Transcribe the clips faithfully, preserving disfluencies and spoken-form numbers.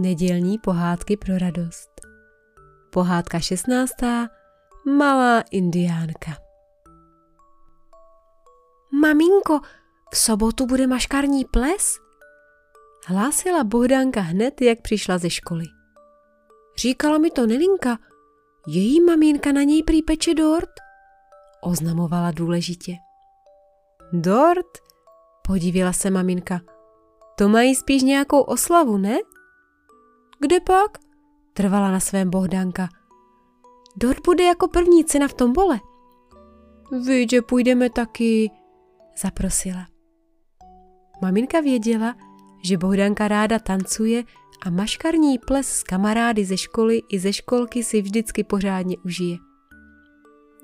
Nedělní pohádky pro radost. Pohádka šestnáctá. Malá indiánka. Maminko, v sobotu bude maškarní ples? Hlásila Bohdánka hned, jak přišla ze školy. Říkala mi to Nelinka, její maminka na něj prý peče dort, oznamovala důležitě. Dort? Podívala se maminka. To mají spíš nějakou oslavu, ne? Kde pak? Trvala na svém Bohdánka. Dort bude jako první cena v tombole. Víš, že půjdeme taky, zaprosila. Maminka věděla, že Bohdánka ráda tancuje a maškarní ples s kamarády ze školy i ze školky si vždycky pořádně užije.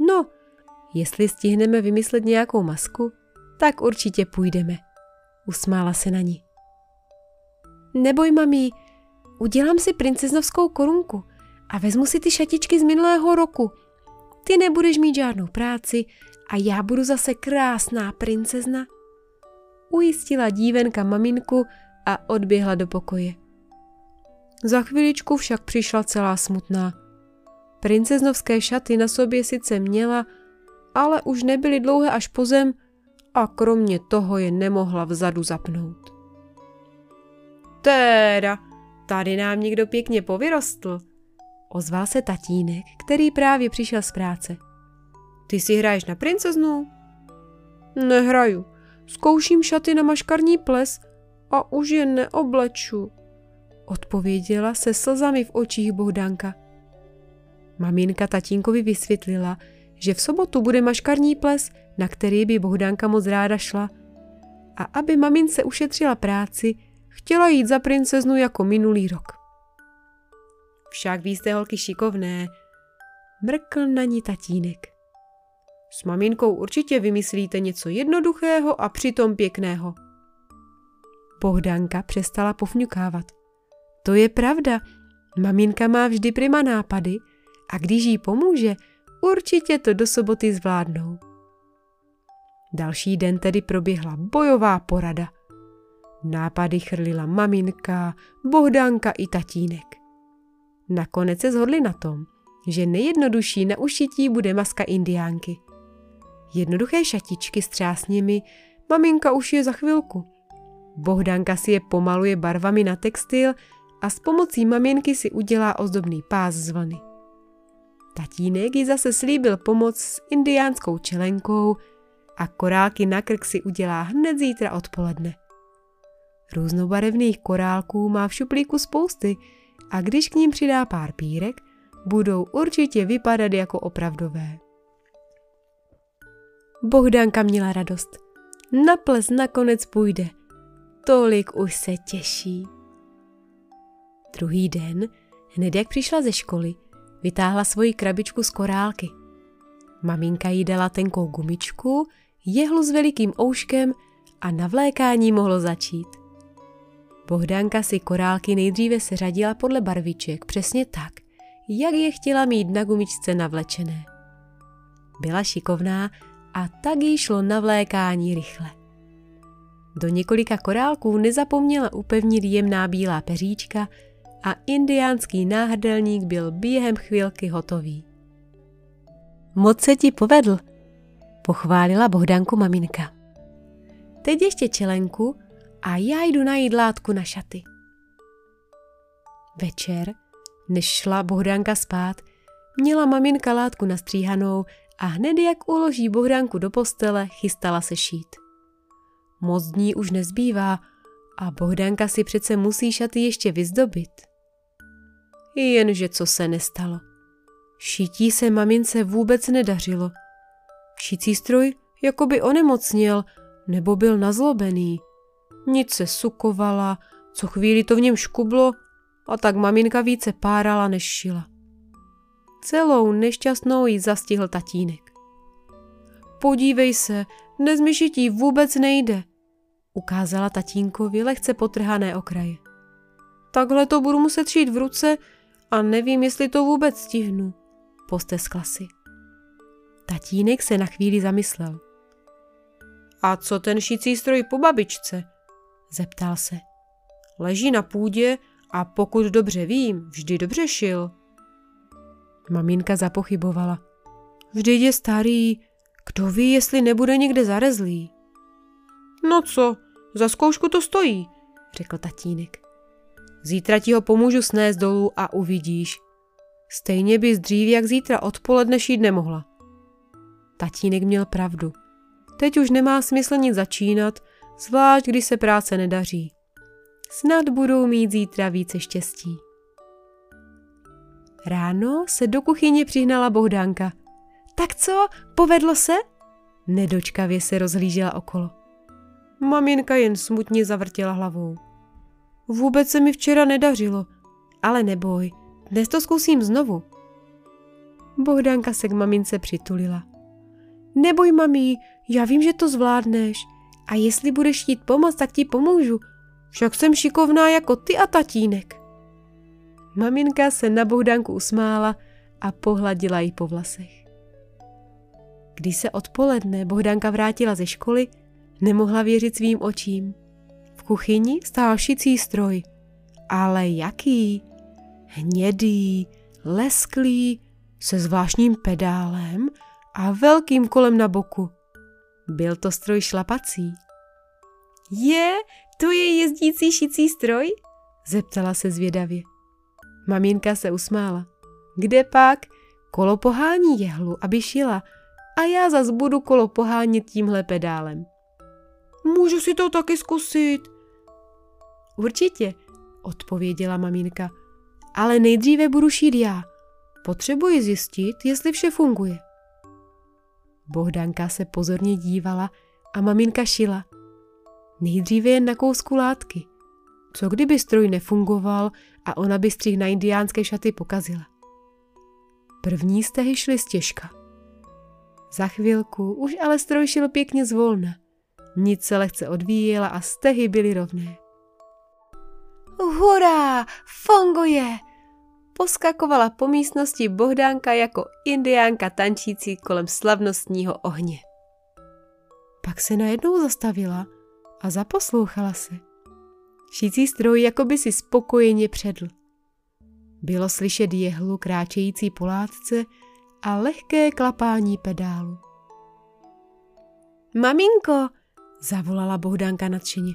No, jestli stihneme vymyslet nějakou masku, tak určitě půjdeme, usmála se na ní. Neboj, mami, udělám si princeznovskou korunku a vezmu si ty šatičky z minulého roku. Ty nebudeš mít žádnou práci a já budu zase krásná princezna. Ujistila dívenka maminku a odběhla do pokoje. Za chviličku však přišla celá smutná. Princeznovské šaty na sobě sice měla, ale už nebyly dlouhé až po zem a kromě toho je nemohla vzadu zapnout. Teda, tady nám někdo pěkně povyrostl, ozval se tatínek, který právě přišel z práce. Ty si hraješ na princeznu? Nehraju, zkouším šaty na maškarní ples a už je neobleču, odpověděla se slzami v očích Bohdánka. Maminka tatínkovi vysvětlila, že v sobotu bude maškarní ples, na který by Bohdánka moc ráda šla. A aby mamince ušetřila práci, chtěla jít za princeznu jako minulý rok. Však vy jste holky šikovné, mrkl na ní tatínek. S maminkou určitě vymyslíte něco jednoduchého a přitom pěkného. Bohdánka přestala pofňukávat. To je pravda, maminka má vždy prima nápady a když jí pomůže, určitě to do soboty zvládnou. Další den tedy proběhla bojová porada. Nápady chrlila maminka, Bohdánka i tatínek. Nakonec se shodli na tom, že nejjednodušší na ušití bude maska indiánky. Jednoduché šatičky s třásněmi maminka ušije za chvilku. Bohdánka si je pomaluje barvami na textil a s pomocí maminky si udělá ozdobný pás z vlny. Tatínek jí zase slíbil pomoc s indiánskou čelenkou a korálky na krk si udělá hned zítra odpoledne. Různobarevných korálků má v šuplíku spousty a když k ním přidá pár pírek, budou určitě vypadat jako opravdové. Bohdánka měla radost. Na ples nakonec půjde. Tolik už se těší. Druhý den, hned jak přišla ze školy, vytáhla svoji krabičku z korálky. Maminka jí dala tenkou gumičku, jehlu s velikým ouškem a navlékání mohlo začít. Bohdánka si korálky nejdříve seřadila podle barviček přesně tak, jak je chtěla mít na gumičce navlečené. Byla šikovná a tak jí šlo navlékání rychle. Do několika korálků nezapomněla upevnit jemná bílá peříčka a indiánský náhrdelník byl během chvilky hotový. Moc se ti povedl, pochválila Bohdánku maminka. Teď ještě čelenku a já jdu najít látku na šaty. Večer, než šla Bohdánka spát, měla maminka látku nastříhanou a hned jak uloží Bohdánku do postele, chystala se šít. Moc dní už nezbývá a Bohdánka si přece musí šaty ještě vyzdobit. Jenže co se nestalo. Šití se mamince vůbec nedařilo. Šicí stroj jako by onemocněl nebo byl nazlobený. Nic se sukovala, co chvíli to v něm škublo a tak maminka více párala než šila. Celou nešťastnou jí zastihl tatínek. Podívej se, dnes mi šití vůbec nejde, ukázala tatínkovi lehce potrhané okraje. Takhle to budu muset šít v ruce a nevím, jestli to vůbec stihnu, posteskla si. Tatínek se na chvíli zamyslel. A co ten šicí stroj po babičce? Zeptal se. Leží na půdě A pokud dobře vím, vždy dobře šil. Maminka zapochybovala. Vždyť je starý, kdo ví, jestli nebude někde zarezlý. No co, za zkoušku to stojí, řekl tatínek. Zítra ti ho pomůžu snést dolů a uvidíš. Stejně bys dřív jak zítra odpoledne šít nemohla. Tatínek měl pravdu. Teď už nemá smysl nic začínat, zvlášť když se práce nedaří. Snad budou mít zítra více štěstí. Ráno se do kuchyně přihnala Bohdánka. Tak co, povedlo se? Nedočkavě se rozhlížela okolo. Maminka jen smutně zavrtěla hlavou. Vůbec se mi včera nedařilo, ale neboj, dnes to zkusím znovu. Bohdánka se k mamince přitulila. Neboj, mamí, já vím, že to zvládneš. A jestli budeš chtít pomoct, tak ti pomůžu. Však jsem šikovná jako ty a tatínek. Maminka se na Bohdánku usmála a pohladila ji po vlasech. Když se odpoledne Bohdánka vrátila ze školy, nemohla věřit svým očím. V kuchyni stál šicí stroj. Ale jaký? Hnědý, lesklý, se zvláštním pedálem a velkým kolem na boku. Byl to stroj šlapací. Je, to je jezdící šicí stroj? Zeptala se zvědavě. Maminka se usmála. Kde pak? Kolo pohání jehlu, aby šila, a já zas budu kolo pohánět tímhle pedálem. Můžu si to taky zkusit? Určitě, odpověděla maminka. Ale nejdříve budu šít já. Potřebuji zjistit, jestli vše funguje. Bohdánka se pozorně dívala a maminka šila. Nejdříve jen na kousku látky. Co kdyby stroj nefungoval a ona by střih na indiánské šaty pokazila? První stehy šly z těžka. Za chvilku už ale stroj šil pěkně zvolna. Nit se lehce odvíjela a stehy byly rovné. Hurá, funguje! Poskakovala po místnosti Bohdánka jako indiánka tančící kolem slavnostního ohně. Pak se najednou zastavila a zaposlouchala se. Šicí stroj jakoby si spokojeně předl. Bylo slyšet jehlu kráčející po látce a lehké klapání pedálu. Maminko, zavolala Bohdánka nadšeně,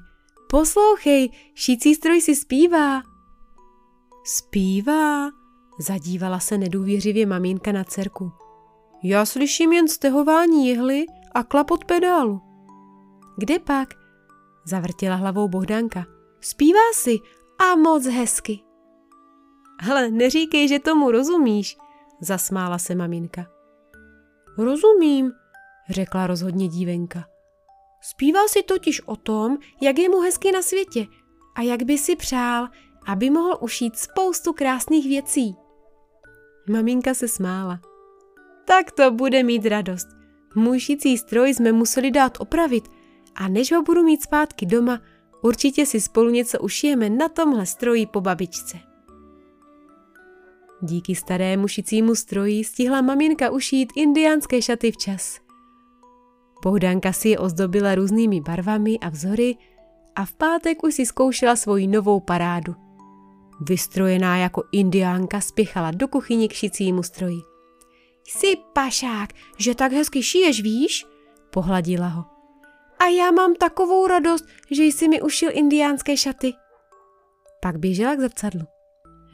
poslouchej, šicí stroj si zpívá. Zpívá, zadívala se nedůvěřivě maminka na dcerku. Já slyším jen stehování jehly a klapot pedálu. Kde pak? Zavrtěla hlavou Bohdánka. Zpívá si a moc hezky. Hele, neříkej, že tomu rozumíš, zasmála se maminka. Rozumím, řekla rozhodně dívenka. Zpívá si totiž o tom, jak je mu hezky na světě a jak by si přál, aby mohl ušít spoustu krásných věcí. Maminka se smála. Tak to bude mít radost. Můj šicí stroj jsme museli dát opravit a než ho budu mít zpátky doma, určitě si spolu něco ušijeme na tomhle stroji po babičce. Díky starému šicímu stroji stihla maminka ušít indiánské šaty včas. Bohdánka si je ozdobila různými barvami a vzory a v pátek už si zkoušela svoji novou parádu. Vystrojená jako indiánka spěchala do kuchyni k šicímu stroji. Jsi pašák, že tak hezky šiješ, víš? Pohladila ho. A já mám takovou radost, že jsi mi ušil indiánské šaty. Pak běžela k zrcadlu.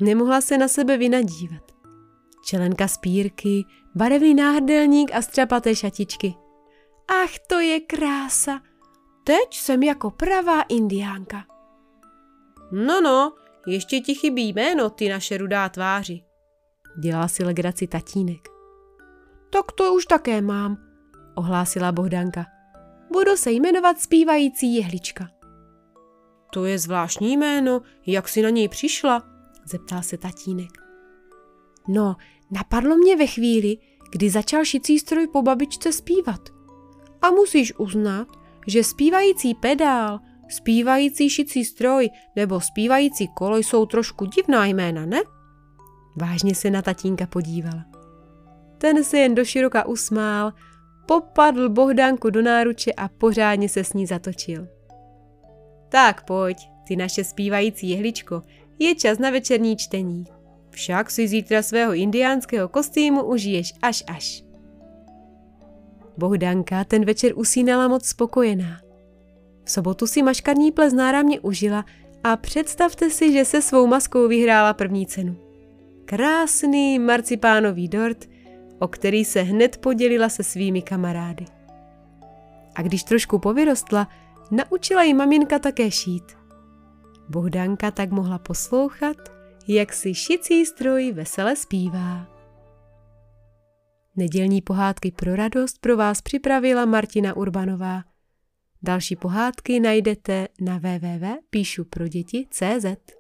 Nemohla se na sebe vynadívat. Čelenka z pýrky, barevný náhrdelník a střapaté šatičky. Ach, to je krása. Teď jsem jako pravá indiánka. No, no, ještě ti chybí jméno, ty naše rudá tváři. Dělala si legraci tatínek. Tak to už také mám, ohlásila Bohdánka. Budu se jmenovat zpívající jehlička. To je zvláštní jméno, jak jsi na něj přišla? Zeptal se tatínek. No, napadlo mě ve chvíli, kdy začal šicí stroj po babičce zpívat. A musíš uznat, že zpívající pedál, zpívající šicí stroj nebo zpívající kolo jsou trošku divná jména, ne? Vážně se na tatínka podívala. Ten se jen doširoka usmál, popadl Bohdánku do náruče a pořádně se s ní zatočil. Tak pojď, ty naše zpívající jehličko, je čas na večerní čtení. Však si zítra svého indiánského kostýmu užiješ až až. Bohdanka ten večer usínala moc spokojená. V sobotu si maškarní ples náramně užila a představte si, že se svou maskou vyhrála první cenu. Krásný marcipánový dort, o který se hned podělila se svými kamarády. A když trošku povyrostla, naučila ji maminka také šít. Bohdanka tak mohla poslouchat, jak si šicí stroj vesele zpívá. Nedělní pohádky pro radost pro vás připravila Martina Urbanová. Další pohádky najdete na w w w tečka píšu pro děti tečka cz.